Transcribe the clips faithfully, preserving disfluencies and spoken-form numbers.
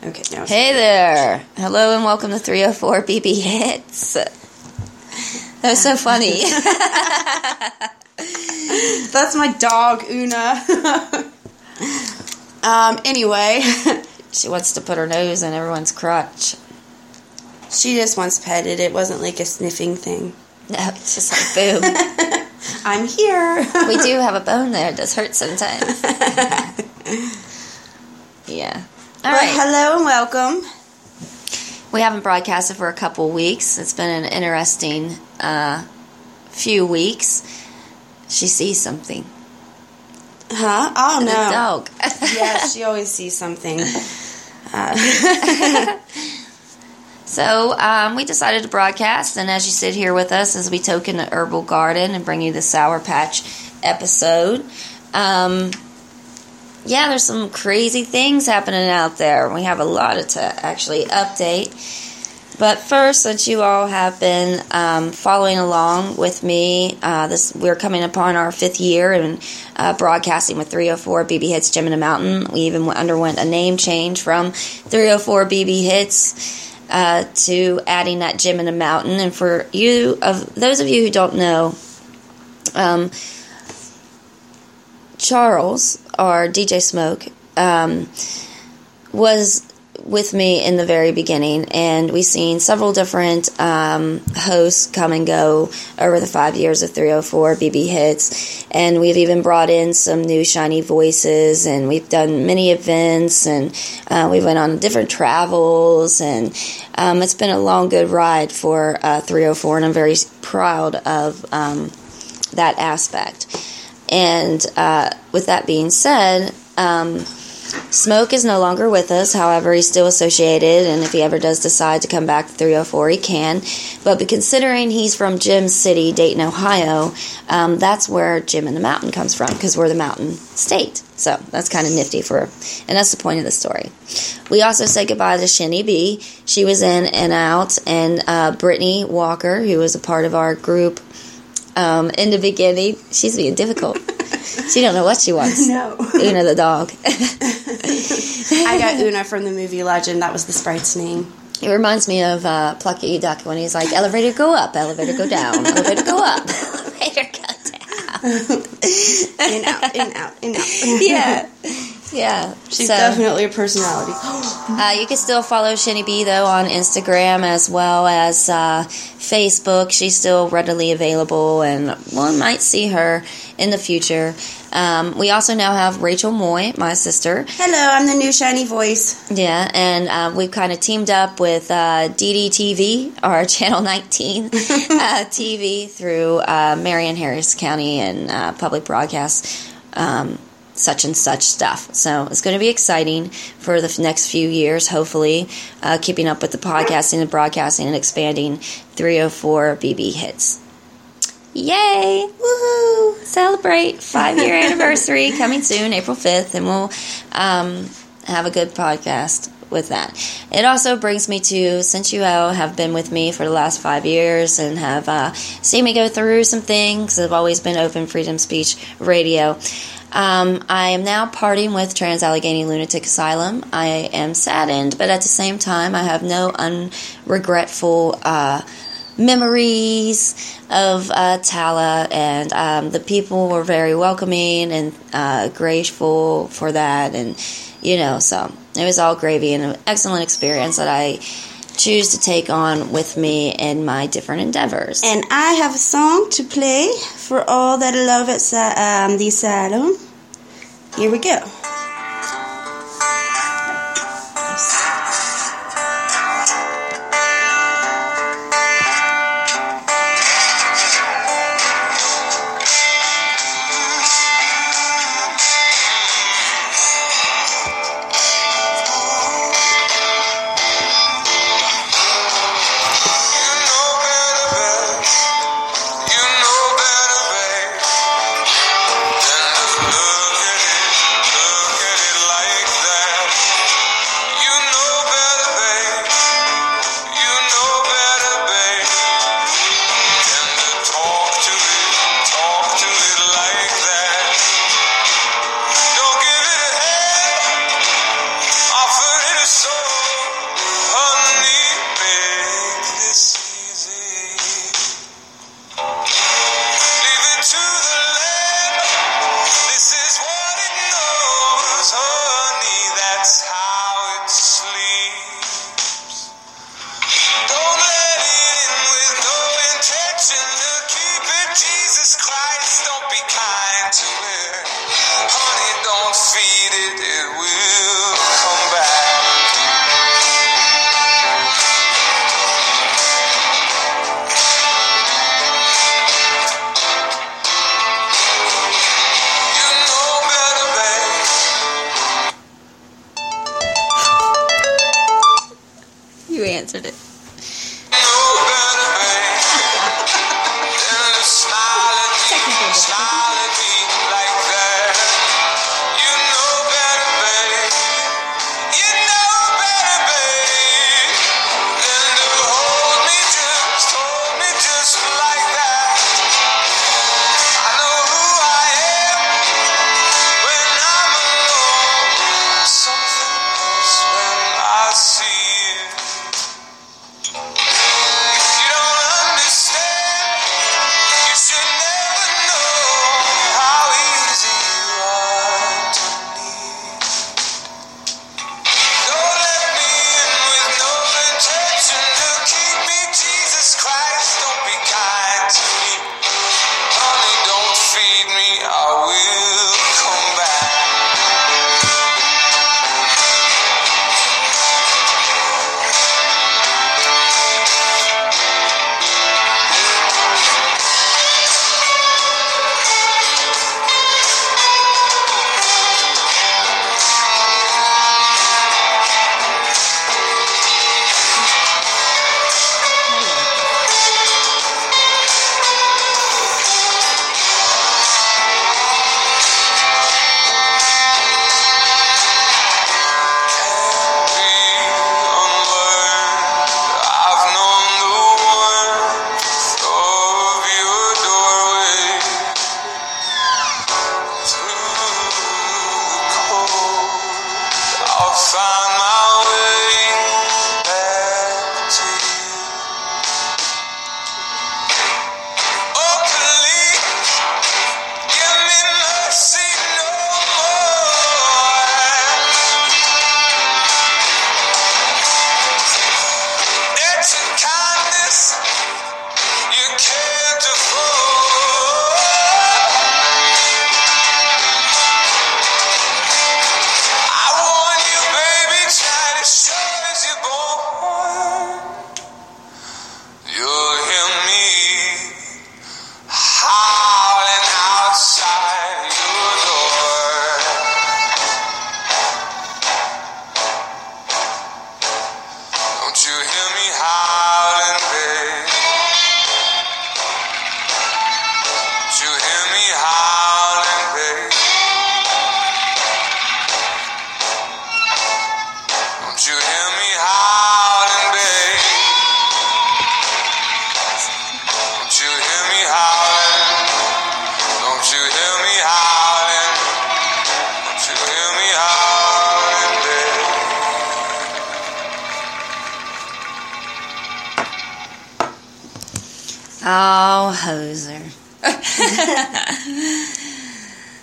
Okay, now it's hey there! Hello and welcome to three oh four B B Hits. That was so funny. That's my dog, Una. um, anyway. She wants to put her nose in everyone's crotch. She just wants petted. It wasn't like a sniffing thing. No, it's just like, boom. I'm here. We do have a bone there. It does hurt sometimes. Yeah. All well, right. Hello and welcome. We haven't broadcasted for a couple weeks. It's been an interesting uh, few weeks. She sees something. Huh? Oh, no. The dog. Yeah, she always sees something. Uh. So, um, we decided to broadcast, and as you sit here with us as we token the Herbal Garden and bring you the Sour Patch episode, um, yeah, there's some crazy things happening out there. We have a lot to actually update. But first, since you all have been um, following along with me, uh, this we're coming upon our fifth year in uh, broadcasting with three oh four B B Hits, Gem in the Mountain. We even underwent a name change from three oh four B B Hits. Uh, to adding that Gem in the Mountain. And for you, of those of you who don't know, um, Charles, or D J Smoke, um, was with me in the very beginning, and we've seen several different um, hosts come and go over the five years of three oh four B B Hits, and we've even brought in some new shiny voices, and we've done many events, and uh, we went on different travels, and um, it's been a long, good ride for uh, three oh four, and I'm very proud of um, that aspect. And uh, with that being said, um, Smoke is no longer with us. However, he's still associated, and if he ever does decide to come back to three oh four, he can. But considering he's from Gem City, Dayton, Ohio, um, that's where Gem in the Mountain comes from, because we're the mountain state. So that's kind of nifty for, and that's the point of the story. We also said goodbye to Shiny B. She was in and out, and uh, Brittany Walker, who was a part of our group um, in the beginning. She's being difficult. She don't know what she wants. No. Una the dog. I got Una from the movie Legend. That was the sprite's name. It reminds me of uh, Plucky Duck when he's like, elevator go up, elevator go down, elevator go up, elevator go down. In, out, in, out, in, out. Yeah. Yeah. She's so, definitely a personality. uh, you can still follow Shiny B, though, on Instagram as well as uh, Facebook. She's still readily available, and one might see her in the future. Um, we also now have Rachel Moy, my sister. Hello, I'm the new shiny voice. Yeah, and um, we've kind of teamed up with uh, D D T V, our Channel nineteen uh, T V through uh, Marion Harris County and uh, public broadcasts. Um, such and such stuff. So it's going to be exciting for the next few years, hopefully, uh, keeping up with the podcasting and broadcasting and expanding three oh four B B Hits. Yay! Woohoo! Celebrate! Five-year anniversary coming soon, April fifth, and we'll um, have a good podcast with that. It also brings me to, since you all have been with me for the last five years and have uh, seen me go through some things, I've always been open Freedom Speech Radio. Um, I am now parting with Trans-Allegheny Lunatic Asylum. I am saddened, but at the same time, I have no unregretful uh, memories of uh, Tala, and um, the people were very welcoming and uh, grateful for that, and, you know, so it was all gravy and an excellent experience that I choose to take on with me in my different endeavors. And I have a song to play for all that love at um, the asylum. Here we go. No. answered it.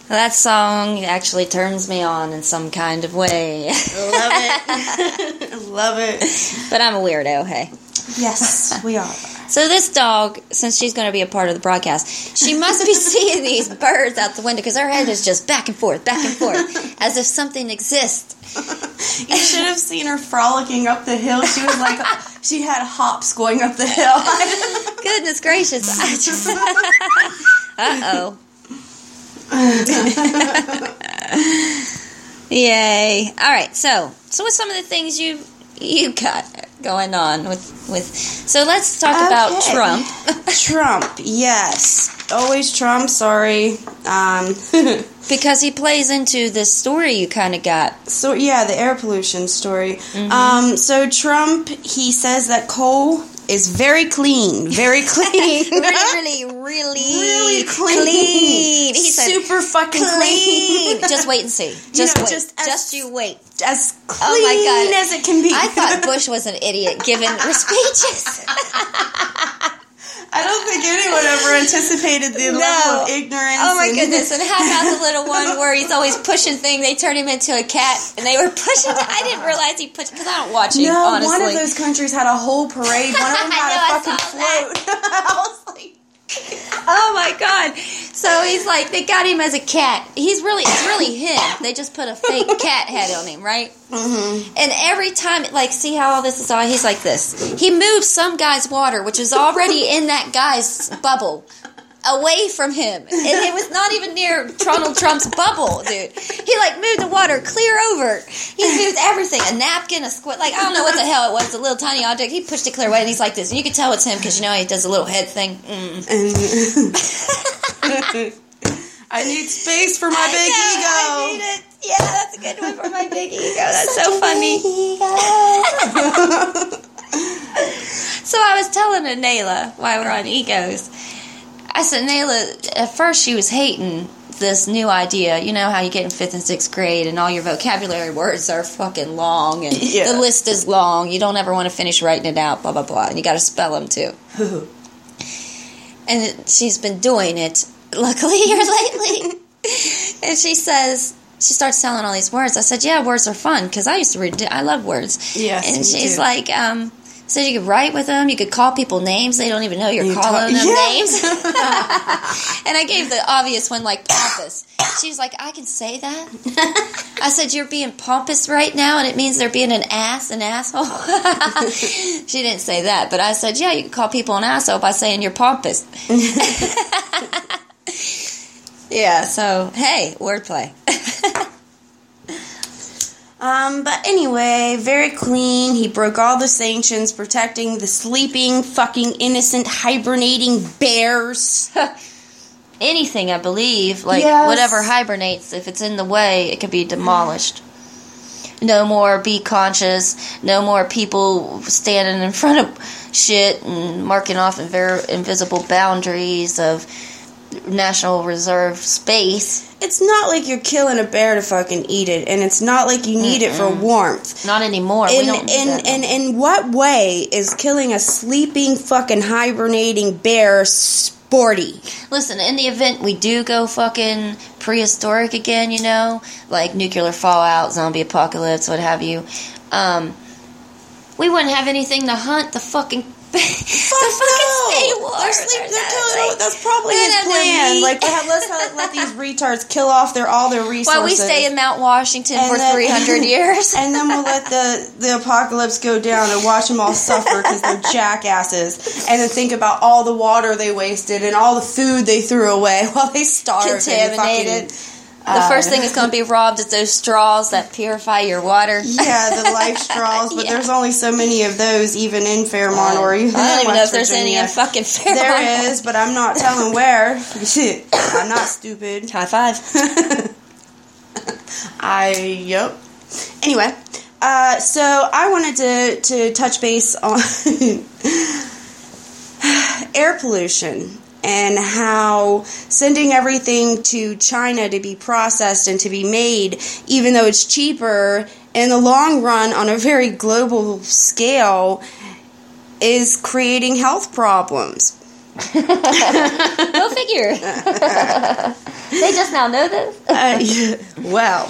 That song actually turns me on in some kind of way. Love it. Love it. But I'm a weirdo, hey? Yes, we are. So this dog, since she's going to be a part of the broadcast, she must be seeing these birds out the window because her head is just back and forth, back and forth, as if something exists. You should have seen her frolicking up the hill. She was like, she had hops going up the hill. Goodness gracious. I just, uh-oh. Yay. Alright, so so what's some of the things you you got going on with with so let's talk okay. about Trump. Trump, yes. Always Trump, sorry. Um because he plays into this story you kinda got. So yeah, the air pollution story. Mm-hmm. Um so Trump, he says that coal is very clean, very clean. really, really, really clean. clean. He said, super fucking clean. clean. Just wait and see. Just you know, wait. Just, as, just you wait. As clean oh my God. as it can be. I thought Bush was an idiot giving her speeches. I don't think anyone ever anticipated the no. level of ignorance. Oh my and goodness! And how about the little one where he's always pushing things? They turn him into a cat, and they were pushing. To, I didn't realize he pushed because I don't watch him. No, honestly. One of those countries had a whole parade. One of them had know, a fucking float. I was like, oh my God! So he's like, they got him as a cat. He's really, it's really him. They just put a fake cat head on him, right? Mm-hmm. And every time, like, see how all this is all. He's like this. He moves some guy's water, which is already in that guy's bubble. away from him. And it was not even near Donald Trump's bubble, dude. He, like, moved the water clear over. He moved everything. A napkin, a squid. Like, I don't know what the hell it was. A little tiny object. He pushed it clear away, and he's like this. And you could tell it's him because, you know, he does a little head thing. Mm. I need space for my I big know, ego. I need it. Yeah, that's a good one for my big ego. That's Such so funny. Ego. So I was telling Nayla, while we're on egos, I said, Nayla, at first she was hating this new idea. You know how you get in fifth and sixth grade and all your vocabulary words are fucking long and yeah. the list is long. You don't ever want to finish writing it out, blah, blah, blah. And you got to spell them too. And she's been doing it, luckily or lately. And she says, she starts telling all these words. I said, yeah, words are fun because I used to read, I love words. Yes, and she's too. like, um, so you could write with them. You could call people names. They don't even know you're you calling talk- them yeah. names. And I gave the obvious one, like, pompous. She was like, I can say that? I said, you're being pompous right now, and it means they're being an ass, an asshole. She didn't say that, but I said, yeah, you can call people an asshole by saying you're pompous. Yeah, so, hey, wordplay. Um, but anyway, very clean. He broke all the sanctions protecting the sleeping, fucking, innocent, hibernating bears. Anything, I believe. Like, yes. Whatever hibernates, if it's in the way, it can be demolished. No more be conscious. No more people standing in front of shit and marking off inver- invisible boundaries of National Reserve space. It's not like you're killing a bear to fucking eat it, and it's not like you need Mm-mm. it for warmth. Not anymore. In, we don't need in, that in, in what way is killing a sleeping fucking hibernating bear sporty? Listen, in the event we do go fucking prehistoric again, you know, like nuclear fallout, zombie apocalypse, what have you, um, we wouldn't have anything to hunt the fucking Fuck the fucking no. state war. They're sleeping. They're killing. Like, that's probably his plan. Like, let's let, let these retards kill off their all their resources. While we stay in Mount Washington and for then, three hundred years, and then we'll let the, the apocalypse go down and watch them all suffer because they're jackasses. And then think about all the water they wasted and all the food they threw away while they starved. Contaminated. The um, first thing that's going to be robbed is those straws that purify your water. Yeah, the life straws, but yeah. there's only so many of those even in Fairmont um, or even in I don't even West know if there's Virginia. Any in fucking Fairmont. There is, but I'm not telling where. I'm not stupid. High five. I, yep. Anyway, uh, so I wanted to, to touch base on air pollution. And how sending everything to China to be processed and to be made, even though it's cheaper, in the long run, on a very global scale, is creating health problems. Go figure. They just now know this? uh, yeah, well.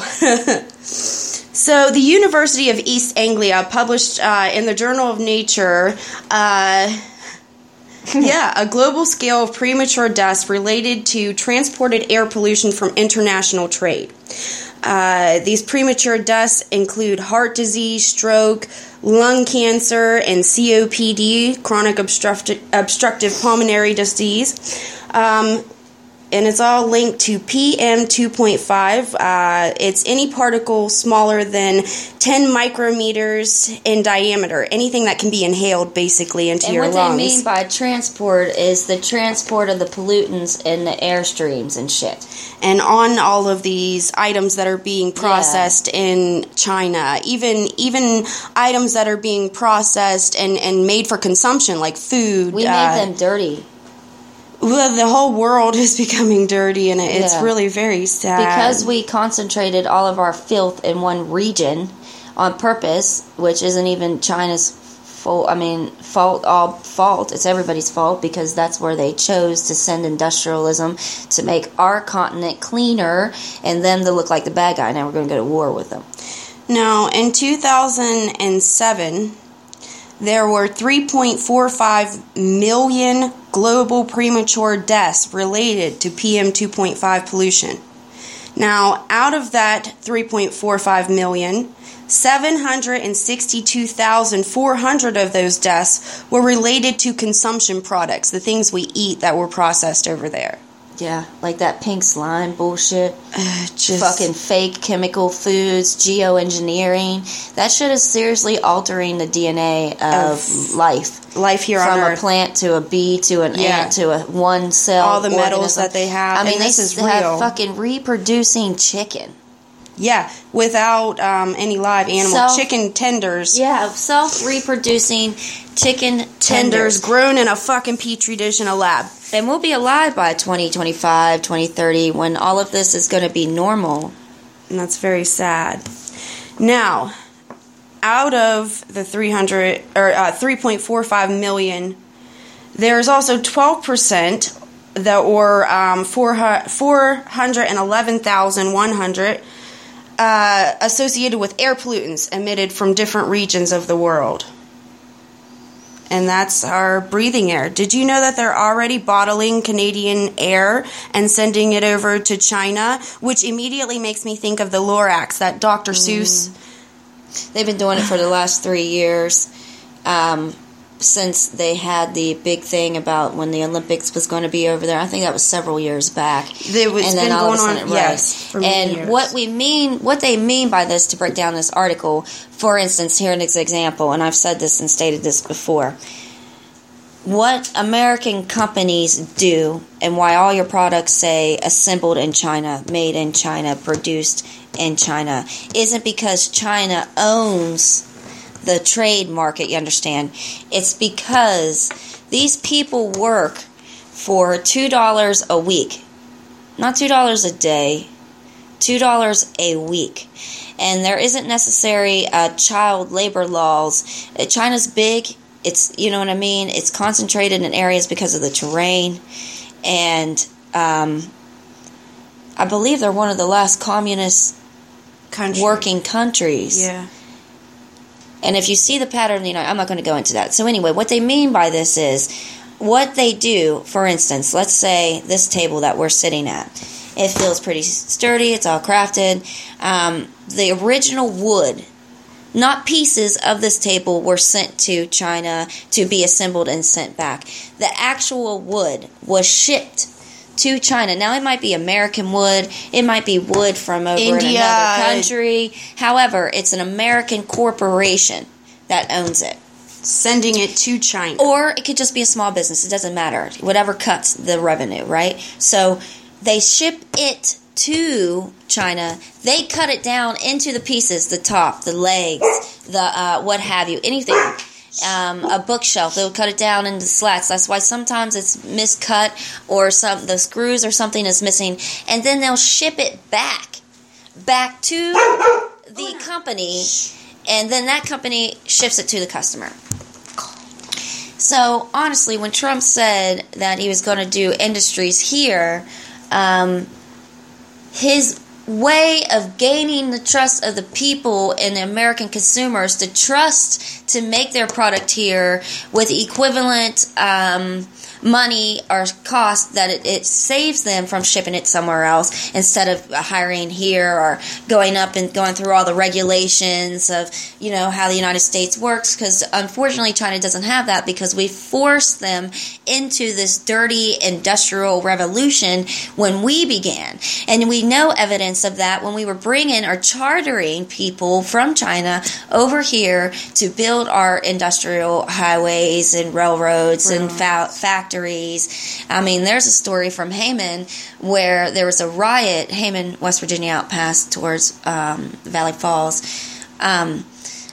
So, the University of East Anglia published uh, in the Journal of Nature... Uh, yeah, a global scale of premature deaths related to transported air pollution from international trade. Uh, these premature deaths include heart disease, stroke, lung cancer, and C O P D, chronic obstructi- obstructive pulmonary disease. Um, and it's all linked to P M two point five. Uh, it's any particle smaller than ten micrometers in diameter. Anything that can be inhaled, basically, into and your lungs. And what they mean by transport is the transport of the pollutants in the airstreams and shit. And on all of these items that are being processed yeah. in China. Even even items that are being processed and, and made for consumption, like food. We uh, made them dirty. Well, the whole world is becoming dirty, and it's yeah. really very sad. Because we concentrated all of our filth in one region on purpose, which isn't even China's fault. I mean, fault, all fault. It's everybody's fault because that's where they chose to send industrialism to make our continent cleaner and them to look like the bad guy. Now we're going to go to war with them. Now, in two thousand seven... there were three point four five million global premature deaths related to P M two point five pollution. Now, out of that three point four five million, seven hundred sixty-two thousand four hundred of those deaths were related to consumption products, the things we eat that were processed over there. Yeah, like that pink slime bullshit, uh, just fucking fake chemical foods, geoengineering. That shit is seriously altering the D N A of, of life. Life here on Earth. From a plant to a bee to an yeah. ant to a one cell. All the organism. Metals that they have. I mean, and this they is real. Have fucking reproducing chicken. Yeah, without um, any live animal. Self, chicken tenders. Yeah, self-reproducing chicken tenders. Tenders grown in a fucking petri dish in a lab. And we'll be alive by twenty twenty-five, twenty thirty, when all of this is going to be normal. And that's very sad. Now, out of the three hundred or uh, three point four five million, there's also twelve percent that or um, four hundred eleven thousand one hundred Uh, associated with air pollutants emitted from different regions of the world. And that's our breathing air. Did you know that they're already bottling Canadian air and sending it over to China? Which immediately makes me think of the Lorax, that Doctor Seuss. Mm. They've been doing it for the last three years. Um, since they had the big thing about when the Olympics was going to be over there. I think that was several years back. It was and then been all going of a sudden on, it yes, for many years. And what we mean, what they mean by this, to break down this article, for instance, here in this example, and I've said this and stated this before, what American companies do and why all your products say assembled in China, made in China, produced in China, isn't because China owns the trade market, you understand. It's because these people work for two dollars a week. Not two dollars a day. two dollars a week. And there isn't necessary uh, child labor laws. China's big. It's, you know what I mean? It's concentrated in areas because of the terrain. And um, I believe they're one of the last communist Country. working countries. Yeah. And if you see the pattern, you know, I'm not going to go into that. So anyway, what they mean by this is what they do, for instance, let's say this table that we're sitting at. It feels pretty sturdy. It's all crafted. Um, the original wood, not pieces of this table, were sent to China to be assembled and sent back. The actual wood was shipped to China. Now, it might be American wood. It might be wood from over India. In another country. However, it's an American corporation that owns it. Sending it to China. Or it could just be a small business. It doesn't matter. Whatever cuts the revenue, right? So, they ship it to China. They cut it down into the pieces, the top, the legs, the uh, what have you, anything. Um, a bookshelf. They'll cut it down into slats. That's why sometimes it's miscut or some the screws or something is missing. And then they'll ship it back, back to the company, and then that company ships it to the customer. So, honestly, when Trump said that he was going to do industries here, um, his way of gaining the trust of the people and the American consumers to trust to make their product here with equivalent um, money or cost that it, it saves them from shipping it somewhere else instead of hiring here or going up and going through all the regulations of, you know, how the United States works, because unfortunately China doesn't have that because we forced them into this dirty industrial revolution when we began. And we know evidence of that when we were bringing or chartering people from China over here to build our industrial highways and railroads wow. and fa- factories. I mean, there's a story from Haman where there was a riot, Haman, West Virginia, out past towards um, Valley Falls, um,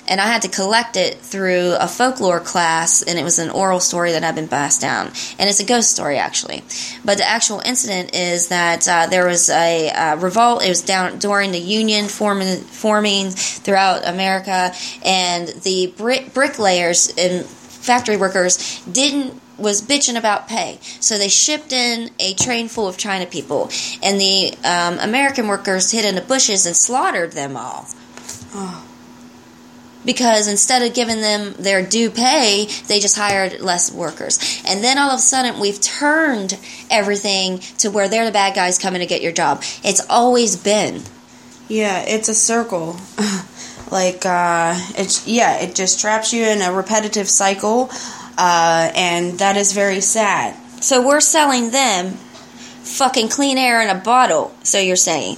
and I had to collect it through a folklore class, and it was an oral story that I've been passed down. And it's a ghost story, actually. But the actual incident is that uh, there was a uh, revolt. It was down during the Union forming, forming throughout America, and the brick, bricklayers and factory workers didn't was bitching about pay. So they shipped in a train full of China people, and the um, American workers hid in the bushes and slaughtered them all. Oh. Because instead of giving them their due pay, they just hired less workers. And then all of a sudden, we've turned everything to where they're the bad guys coming to get your job. It's always been. Yeah, it's a circle. Like, uh, it's, yeah, it just traps you in a repetitive cycle, uh, and that is very sad. So we're selling them fucking clean air in a bottle, so you're saying.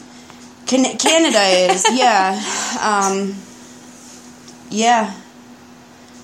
Can- Canada is, yeah. Um, yeah.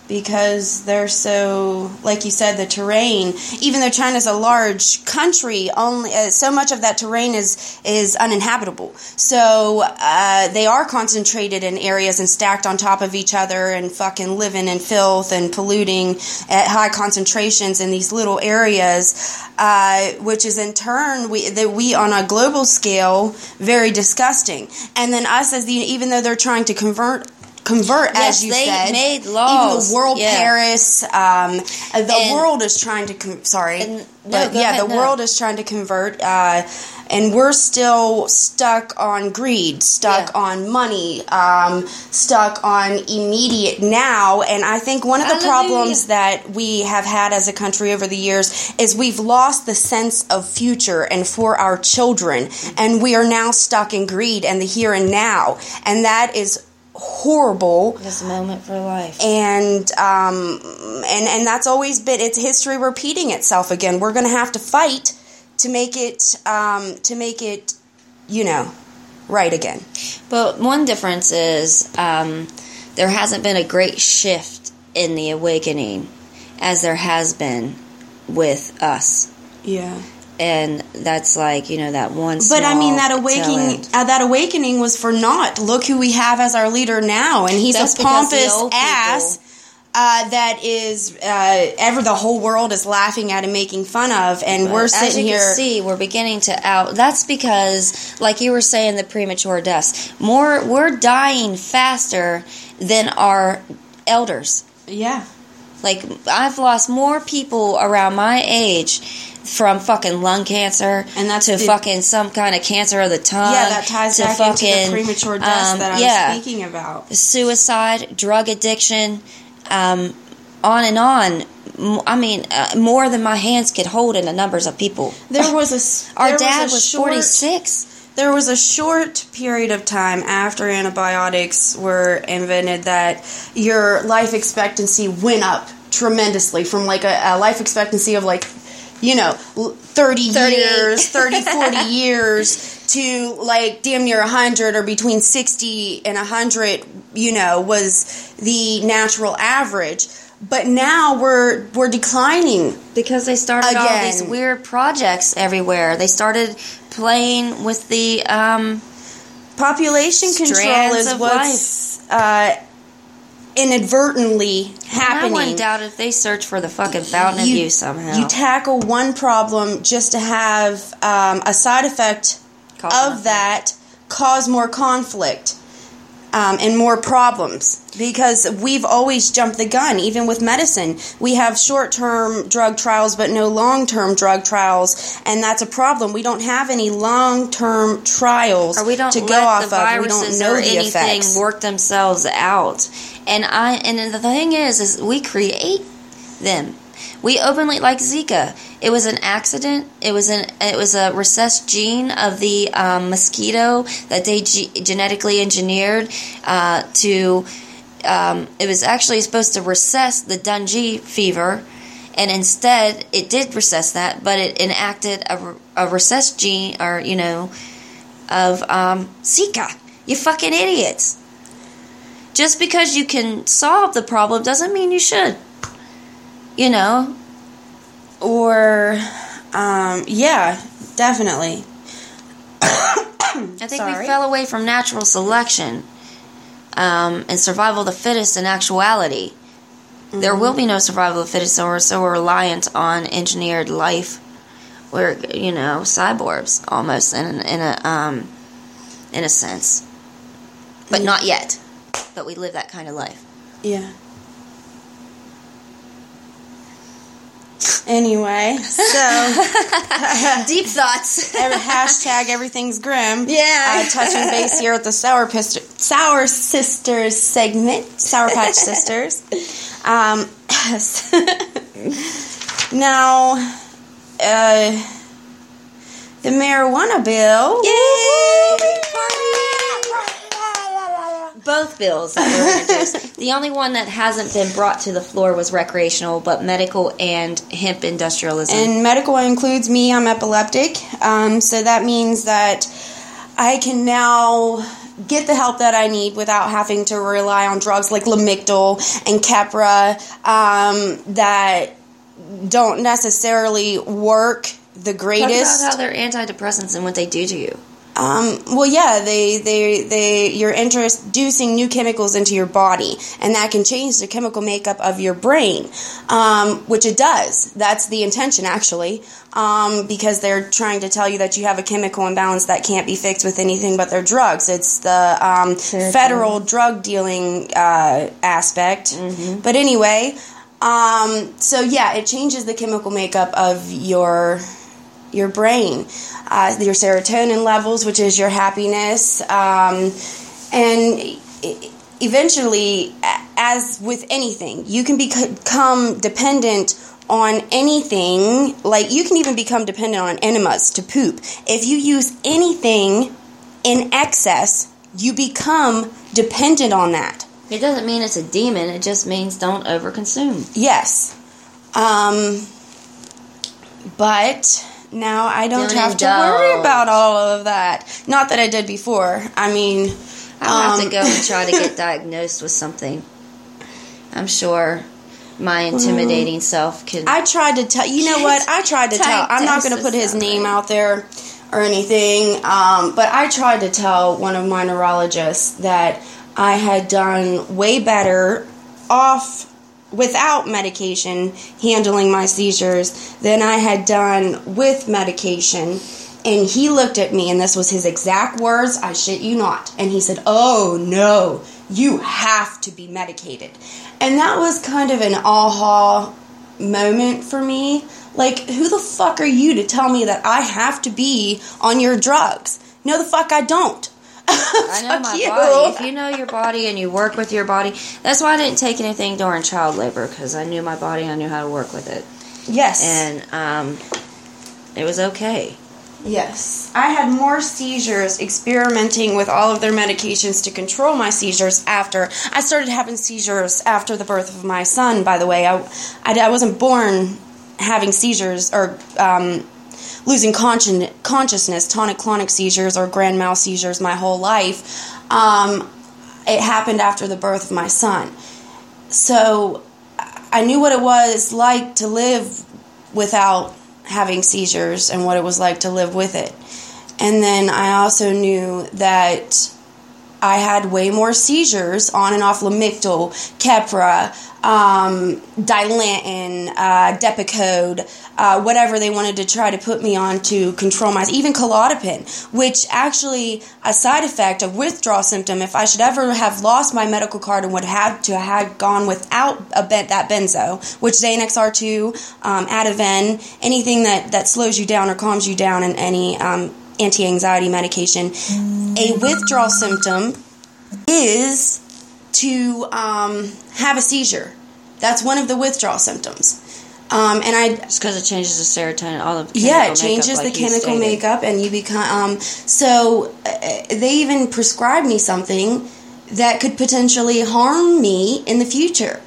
Because they're so, like you said, the terrain, even though China's a large country, only uh, so much of that terrain is is uninhabitable. So uh, they are concentrated in areas and stacked on top of each other and fucking living in filth and polluting at high concentrations in these little areas, uh, which is in turn, we, that we on a global scale, very disgusting. And then us, as the, even though they're trying to convert Convert, yes, as you they said. Made laws. Even the world, yeah. Paris, um, the and, world is trying to. Com- sorry, and, no, but yeah, ahead, the no. world is trying to convert, uh, and we're still stuck on greed, stuck yeah. on money, um, stuck on immediate now. And I think one of the Hallelujah. problems that we have had as a country over the years is we've lost the sense of future and for our children, and we are now stuck in greed and the here and now, and that is. Horrible. This moment for life. And um and and that's always been, it's history repeating itself again. We're gonna have to fight to make it um to make it, you know, right again. But one difference is um there hasn't been a great shift in the awakening as there has been with us. Yeah. And that's like, you know, that one small. But I mean, that awakening, uh, that awakening was for naught. Look who we have as our leader now, and he's that's a pompous ass uh, that is uh, ever the whole world is laughing at and making fun of, and but we're sitting as you here. Can see, we're beginning to out. That's because, like you were saying, the premature deaths. More, we're dying faster than our elders. Yeah. Like, I've lost more people around my age from fucking lung cancer and that's to the, fucking some kind of cancer of the tongue. Yeah, that ties to back fucking, into the premature deaths um, that I was yeah, speaking about. Suicide, drug addiction, um, on and on. I mean, uh, more than my hands could hold in the numbers of people. There was a... Our dad was, was forty-six. There was a short period of time after antibiotics were invented that your life expectancy went up tremendously from like a, a life expectancy of like, you know, thirty, thirty. years, thirty, forty years to like damn near one hundred or between sixty and one hundred, you know, was the natural average. But now we're we're declining. Because they started again. All these weird projects everywhere. They started playing with the um, population control is what's uh, inadvertently happening. And I wouldn't doubt if they search for the fucking fountain you, of youth somehow. You tackle one problem just to have um, a side effect Call of that cause more conflict. Um, and more problems, because we've always jumped the gun, even with medicine. We have short-term drug trials, but no long-term drug trials, and that's a problem. We don't have any long-term trials to go off of. We don't let the viruses or anything work themselves out. And I and the thing is, is we create them. We openly, like Zika. It was an accident. It was an it was a recessed gene of the um, mosquito that they ge- genetically engineered uh, to. Um, it was actually supposed to recess the Dungy fever, and instead it did recess that, but it enacted a, a recessed gene, or you know, of um, Zika. You fucking idiots! Just because you can solve the problem doesn't mean you should. You know. Or, um, yeah, definitely. I think Sorry. we fell away from natural selection um, and survival of the fittest in actuality. Mm-hmm. There will be no survival of the fittest, so we're so reliant on engineered life. We're, you know, cyborgs almost in in a um, in a sense, but mm-hmm. not yet. But we live that kind of life. Yeah. Anyway, so deep thoughts. Every, hashtag everything's grim. Yeah, uh, touching base here with the Sour Pister, Sour Sisters segment, Sour Patch Sisters. Um, now, uh, the marijuana bill. Yay! Big party. Both bills were introduced. The only one that hasn't been brought to the floor was recreational, but medical and hemp industrialism. And medical includes me. I'm epileptic. Um, so that means that I can now get the help that I need without having to rely on drugs like Lamictal and Keppra um, that don't necessarily work the greatest. Talk about how they're antidepressants and what they do to you. Um, well, yeah, they, they, they, you're introducing new chemicals into your body, and that can change the chemical makeup of your brain, um, which it does. That's the intention, actually, um, because they're trying to tell you that you have a chemical imbalance that can't be fixed with anything but their drugs. It's the um, federal drug dealing uh, aspect. Mm-hmm. But anyway, um, so yeah, it changes the chemical makeup of your your brain, uh, your serotonin levels, which is your happiness. Um, and eventually, as with anything, you can become dependent on anything. Like, you can even become dependent on enemas to poop. If you use anything in excess, you become dependent on that. It doesn't mean it's a demon. It just means don't overconsume. Yes. Um, but now I don't Doing have to dope. worry about all of that. Not that I did before. I mean, I'll um, have to go and try to get diagnosed with something. I'm sure my intimidating um, self can. I tried to tell. You know what? I tried to tell. I'm not going to put his name out there or anything. Um, but I tried to tell one of my neurologists that I had done way better off without medication handling my seizures than I had done with medication. And he looked at me, and this was his exact words, I shit you not, and he said, "Oh no, you have to be medicated." And that was kind of an aha moment for me. Like, who the fuck are you to tell me that I have to be on your drugs? No the fuck I don't. I know my you. body. If you know your body and you work with your body, that's why I didn't take anything during child labor, because I knew my body. I knew how to work with it. Yes, and um, it was okay. Yes, I had more seizures experimenting with all of their medications to control my seizures. After I started having seizures after the birth of my son, by the way, I I, I wasn't born having seizures or um. losing consci- consciousness, tonic-clonic seizures, or grand mal seizures my whole life. Um, it happened after the birth of my son. So I knew what it was like to live without having seizures and what it was like to live with it. And then I also knew that I had way more seizures on and off Lamictal, Keppra, um, Dilantin, uh, Depakote, uh, whatever they wanted to try to put me on to control my, even Klonopin, which actually a side effect, a withdrawal symptom, if I should ever have lost my medical card and would have to have gone without a ben, that benzo, which Xanax X R two, um, Ativan, anything that, that slows you down or calms you down in any, um, anti-anxiety medication, a withdrawal symptom is to um, have a seizure. That's one of the withdrawal symptoms. Um, and I it's because it changes the serotonin, all the yeah, it changes makeup, like the chemical stated. makeup, and you become. Um, so uh, they even prescribed me something that could potentially harm me in the future.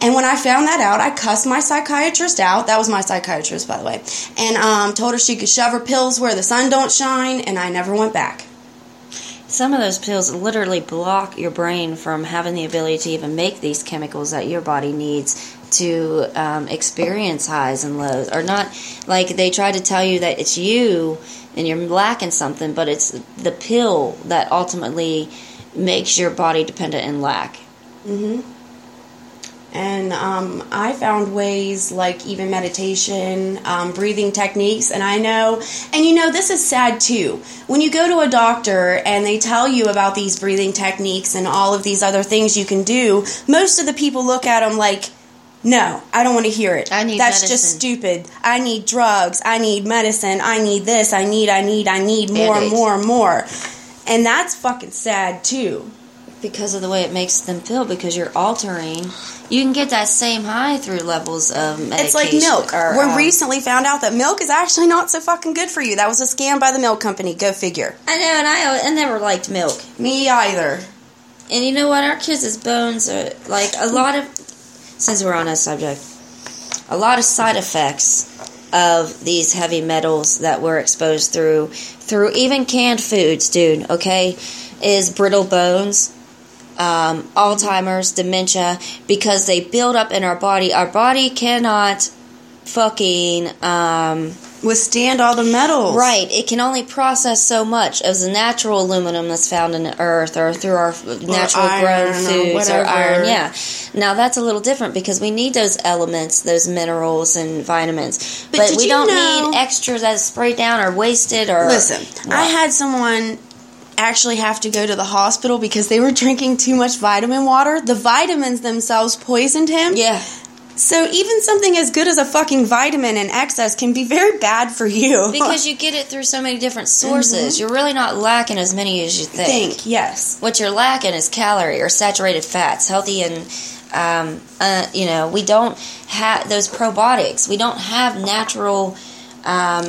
And when I found that out, I cussed my psychiatrist out. That was my psychiatrist, by the way. And um, told her she could shove her pills where the sun don't shine, and I never went back. Some of those pills literally block your brain from having the ability to even make these chemicals that your body needs to um, experience highs and lows. Or not, like, they try to tell you that it's you and you're lacking something, but it's the pill that ultimately makes your body dependent and lack. Mm-hmm. And um, I found ways like even meditation, um, breathing techniques. And I know, and you know, this is sad too. When you go to a doctor and they tell you about these breathing techniques and all of these other things you can do, most of the people look at them like, no, I don't want to hear it. I need That's medicine. just stupid. I need drugs. I need medicine. I need this. I need, I need, I need more, and more, more. And that's fucking sad too. Because of the way it makes them feel, because you're altering. You can get that same high through levels of medication. It's like milk. Or, we uh, recently found out that milk is actually not so fucking good for you. That was a scam by the milk company. Go figure. I know, and I, I never liked milk. Me either. And you know what? Our kids' bones are, like, a lot of, since we're on that subject, a lot of side effects of these heavy metals that we're exposed through, through even canned foods, dude, okay, is brittle bones, um, Alzheimer's, dementia, because they build up in our body. Our body cannot fucking, um... withstand all the metals. Right. It can only process so much of the natural aluminum that's found in the earth or through our natural grown foods or iron. Yeah. Now, that's a little different because we need those elements, those minerals and vitamins. But, but we don't know, need extras that's sprayed down or wasted or... Listen, what? I had someone actually have to go to the hospital because they were drinking too much vitamin water. The vitamins themselves poisoned him. Yeah. So even something as good as a fucking vitamin in excess can be very bad for you. Because you get it through so many different sources. Mm-hmm. You're really not lacking as many as you think. Think, yes. What you're lacking is calorie or saturated fats, healthy and, um, uh, you know, we don't have those probiotics. We don't have natural um,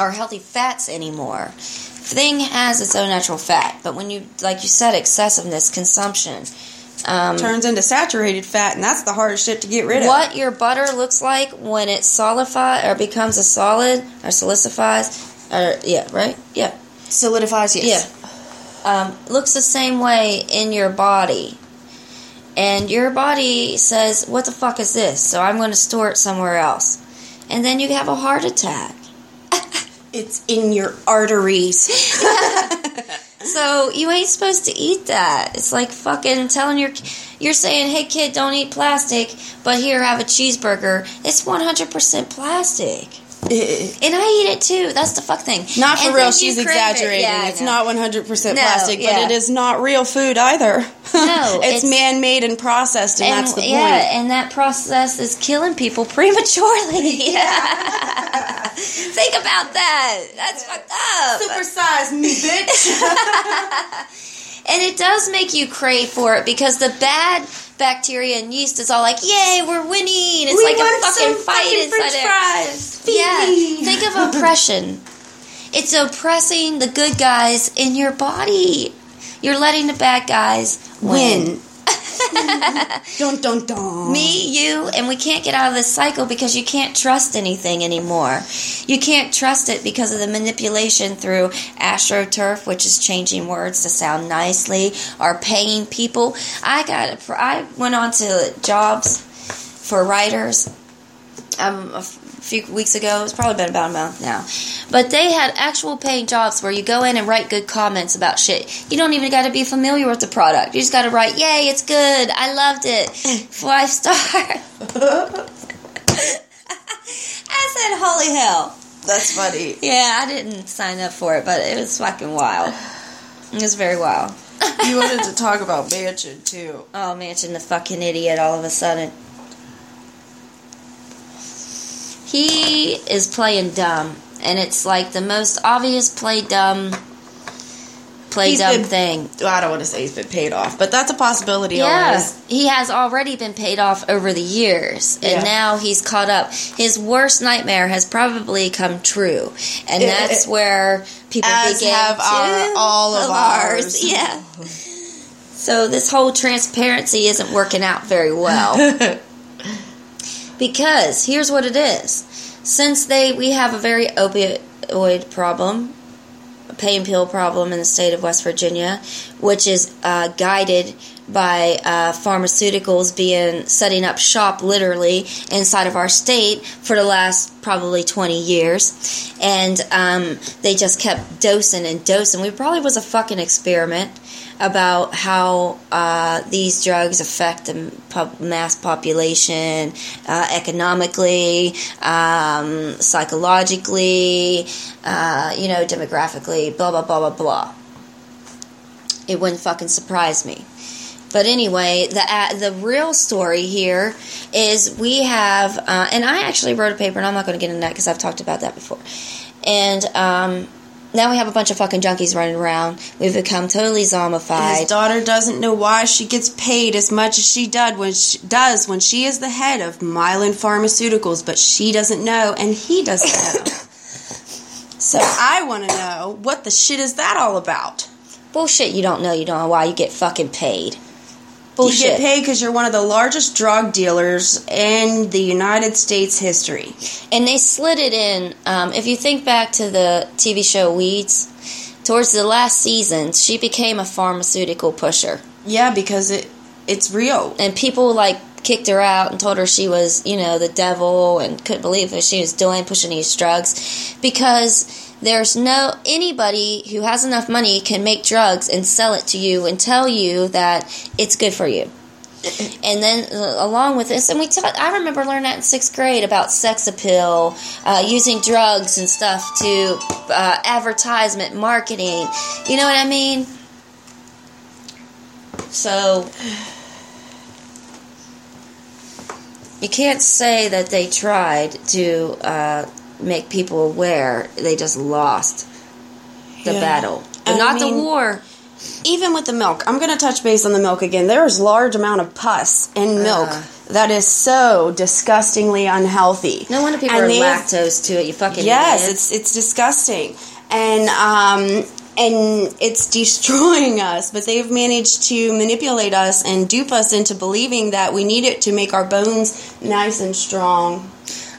or healthy fats anymore. Thing has its own natural fat. But when you, like you said, excessiveness, consumption... Um, turns into saturated fat, and that's the hardest shit to get rid of. What your butter looks like when it solidifies or becomes a solid or solidifies, or yeah, right, yeah, solidifies, yes, yeah, um, looks the same way in your body, and your body says, "What the fuck is this?" So I'm going to store it somewhere else, and then you have a heart attack. It's in your arteries. So, you ain't supposed to eat that. It's like fucking telling your... You're saying, hey, kid, don't eat plastic, but here, have a cheeseburger. It's one hundred percent plastic. And I eat it, too. That's the fuck thing. Not for and real. She's exaggerating. It. Yeah, it's not one hundred percent no, plastic, yeah. But it is not real food, either. No. it's, it's man-made and processed, and, and that's the yeah, point. Yeah, and that process is killing people prematurely. Yeah. Think about that. That's fucked up. Supersize me, bitch. And it does make you crave for it because the bad bacteria and yeast is all like, yay, we're winning. It's we like a fucking fight fucking inside it. Yeah. Think of oppression. It's oppressing the good guys in your body. You're letting the bad guys win. win. Dun, dun, dun. Me, you, and we can't get out of this cycle because you can't trust anything anymore. You can't trust it because of the manipulation through AstroTurf, which is changing words to sound nicely, or paying people. I got. I went on to jobs for writers um, a few weeks ago. It's probably been about a month now. But they had actual paying jobs where you go in and write good comments about shit. You don't even got to be familiar with the product. You just got to write, yay, it's good. I loved it. Five star. I said, holy hell. That's funny. Yeah, I didn't sign up for it, but it was fucking wild. It was very wild. You wanted to talk about Manchin, too. Oh, Manchin, the fucking idiot, all of a sudden. He is playing dumb. And it's like the most obvious play dumb, play he's dumb been, thing. Well, I don't want to say he's been paid off, but that's a possibility. Yeah, he has already been paid off over the years, and yeah. Now he's caught up. His worst nightmare has probably come true, and that's where people As begin have to our, all of, of ours. ours. Yeah. So this whole transparency isn't working out very well, because here's what it is. Since they we have a very opioid problem, a pain pill problem in the state of West Virginia, which is uh, guided by uh, pharmaceuticals being setting up shop literally inside of our state for the last probably twenty years, and um, they just kept dosing and dosing. We probably was a fucking experiment about how uh, these drugs affect the pub- mass population uh, economically, um, psychologically, uh, you know, demographically, blah, blah, blah, blah, blah. It wouldn't fucking surprise me. But anyway, the uh, the real story here is we have, uh, and I actually wrote a paper, and I'm not going to get into that because I've talked about that before. And, um... now we have a bunch of fucking junkies running around. We've become totally zombified. His daughter doesn't know why she gets paid as much as she does when she, does when she is the head of Mylan Pharmaceuticals, but she doesn't know, and he doesn't know. So I want to know, what the shit is that all about? Bullshit, you don't know, you don't know why you get fucking paid. Bullshit. You get paid because you're one of the largest drug dealers in the United States history. And they slid it in, um, if you think back to the T V show Weeds, towards the last season, she became a pharmaceutical pusher. Yeah, because it it's real. And people, like, kicked her out and told her she was, you know, the devil and couldn't believe what she was doing, pushing these drugs. Because there's no, anybody who has enough money can make drugs and sell it to you and tell you that it's good for you. And then uh, along with this, and we taught, I remember learning that in sixth grade about sex appeal, uh, using drugs and stuff to uh, advertisement, marketing. You know what I mean? So you can't say that they tried to uh, make people aware. They just lost the yeah. battle, but I not mean, the war. Even with the milk, I'm going to touch base on the milk again. There is a large amount of pus in milk uh, that is so disgustingly unhealthy. No wonder people and are lactose to it. You fucking yes, idiot. it's it's disgusting, and um and it's destroying us. But they've managed to manipulate us and dupe us into believing that we need it to make our bones nice and strong.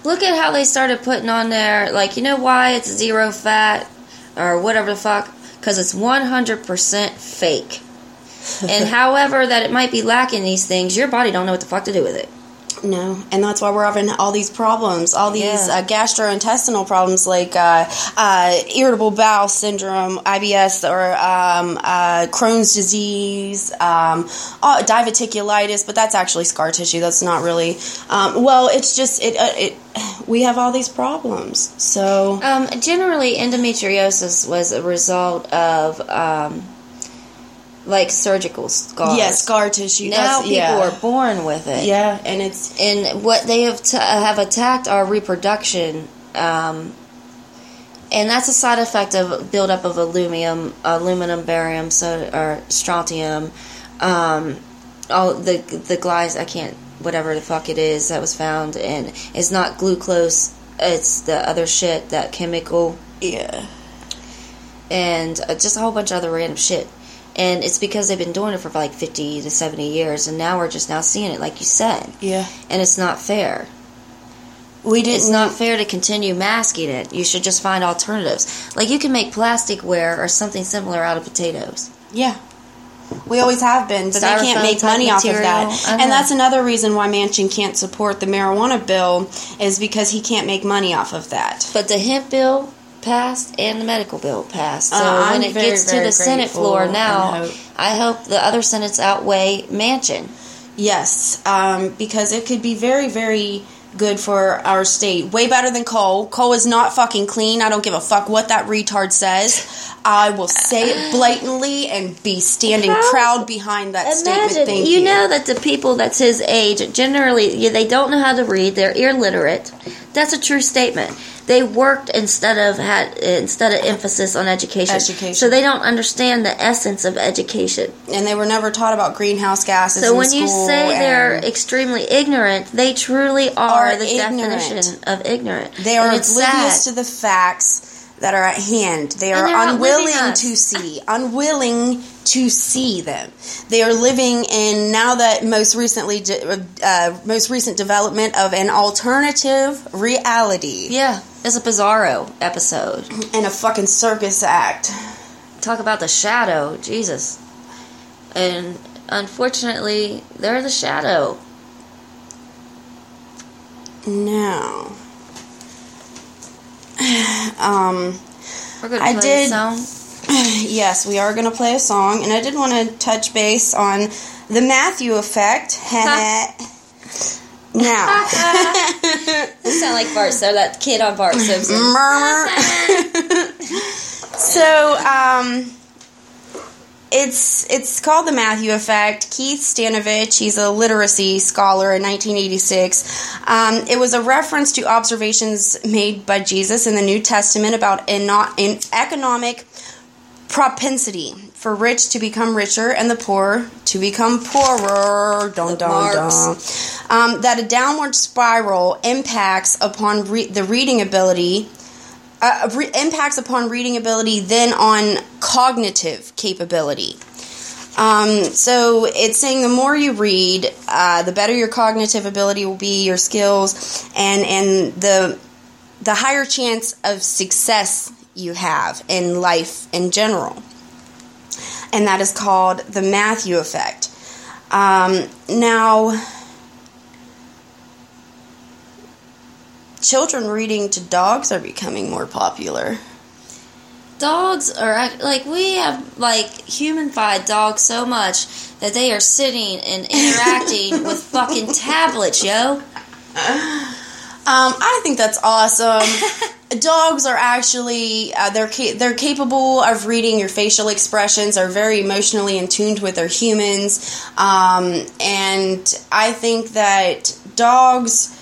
Look at how they started putting on there, like, you know why it's zero fat or whatever the fuck? Because it's one hundred percent fake. And however that it might be lacking these things, your body don't know what the fuck to do with it. No, and that's why we're having all these problems, all these yeah. uh, gastrointestinal problems like uh, uh, irritable bowel syndrome, I B S, or um, uh, Crohn's disease, um, uh, diverticulitis, but that's actually scar tissue. That's not really, um, well, it's just, it, uh, it. we have all these problems. So um, generally, endometriosis was a result of Um, like surgical scars. Yeah, scar tissue. Now That's, people yeah. are born with it. Yeah, and it's and what they have t- have attacked our reproduction, um, and that's a side effect of buildup of aluminum, aluminum, barium, so or strontium, um, all the the glyce. I can't whatever the fuck it is that was found, and it's not glucose. It's the other shit, that chemical. Yeah, and just a whole bunch of other random shit. And it's because they've been doing it for like fifty to seventy years, and now we're just now seeing it, like you said. Yeah. And it's not fair. We didn't. It's not fair to continue masking it. You should just find alternatives. Like, you can make plasticware or something similar out of potatoes. Yeah. We always have been, but Styrofoam, they can't make money off of that. And that's another reason why Manchin can't support the marijuana bill, is because he can't make money off of that. But the hemp bill passed and the medical bill passed. So uh, when it very, gets to the Senate floor now, hope. I hope the other Senates outweigh Manchin. Yes, um, because it could be very, very good for our state. Way better than coal. Coal is not fucking clean. I don't give a fuck what that retard says. I will say it blatantly and be standing How? proud behind that Imagine, statement. Thank you. You know that the people that's his age, generally, they don't know how to read. They're illiterate. That's a true statement. They worked instead of had instead of emphasis on education. education. So they don't understand the essence of education. And they were never taught about greenhouse gases. So in when school you say they're extremely ignorant, they truly are, are the ignorant. definition of ignorant. They are oblivious sad. to the facts that are at hand. They are unwilling to see. Unwilling to see them. They are living in, now that most recently uh, most recent development of an alternative reality. Yeah. It's a Bizarro episode. And a fucking circus act. Talk about the shadow. Jesus. And unfortunately, they're the shadow. No. Um, We're going to play did, a song. Yes, we are going to play a song. And I did want to touch base on the Matthew Effect. Now. You sound like Barso, that kid on Barso Murmur. So, um, it's it's called the Matthew Effect. Keith Stanovich, he's a literacy scholar in nineteen eighty-six. Um, it was a reference to observations made by Jesus in the New Testament about an economic propensity for rich to become richer and the poor to become poorer. Dun, dun, dun. Um, that a downward spiral impacts upon re- the reading ability uh, re- impacts upon reading ability, then on cognitive capability. Um, so it's saying the more you read, uh, the better your cognitive ability will be, your skills, and, and the the higher chance of success you have in life in general. And that is called the Matthew Effect. Um, now, children reading to dogs are becoming more popular. Dogs are, like, we have, like, humanified dogs so much that they are sitting and interacting with fucking tablets, yo. Um, I think that's awesome. Dogs are actually, uh, they're ca- they're capable of reading your facial expressions, are very emotionally in tune with their humans, um, and I think that dogs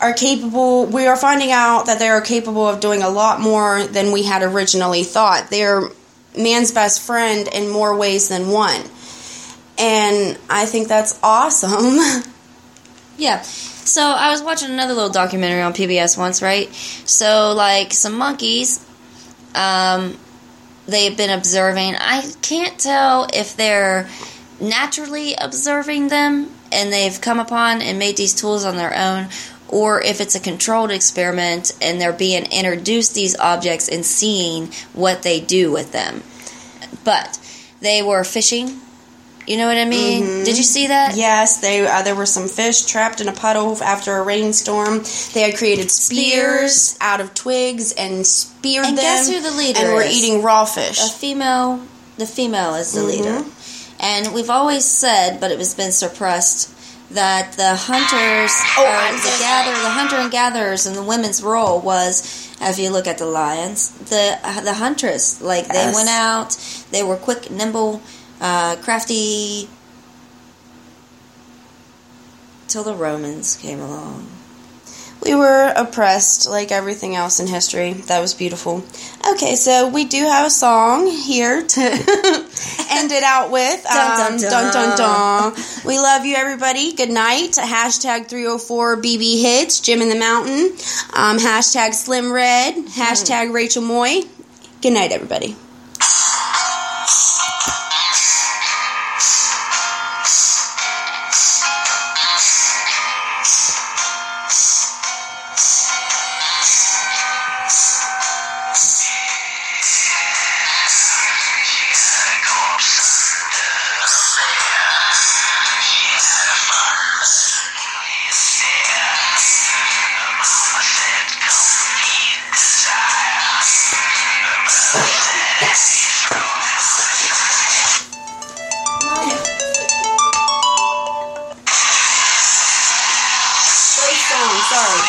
are capable, we are finding out that they are capable of doing a lot more than we had originally thought. They are man's best friend in more ways than one. And I think that's awesome. Yeah. So, I was watching another little documentary on P B S once, right? So, like, some monkeys, um, they've been observing. I can't tell if they're naturally observing them, and they've come upon and made these tools on their own, or if it's a controlled experiment, and they're being introduced these objects and seeing what they do with them. But, they were fishing. You know what I mean? Mm-hmm. Did you see that? Yes, they uh, there were some fish trapped in a puddle after a rainstorm. They had created spears, spears. out of twigs and speared and them. And guess who the leader and is? And were eating raw fish. A female. The female is the mm-hmm. leader. And we've always said, but it has been suppressed, that the hunters, oh, or the gather, the hunter and gatherers, and the women's role was, if you look at the lions, the uh, the huntress. Like, yes. They went out. They were quick, nimble. Uh, crafty till the Romans came along. We were oppressed like everything else in history. That was beautiful. Okay, so we do have a song here to end it out with. Um, dun, dun, dun, dun. We love you, everybody. Good night. Hashtag three oh four B B Hits, Gem in the Mountain. Um, hashtag Slim Red. Hashtag Rachel Moy. Good night, everybody. Sorry.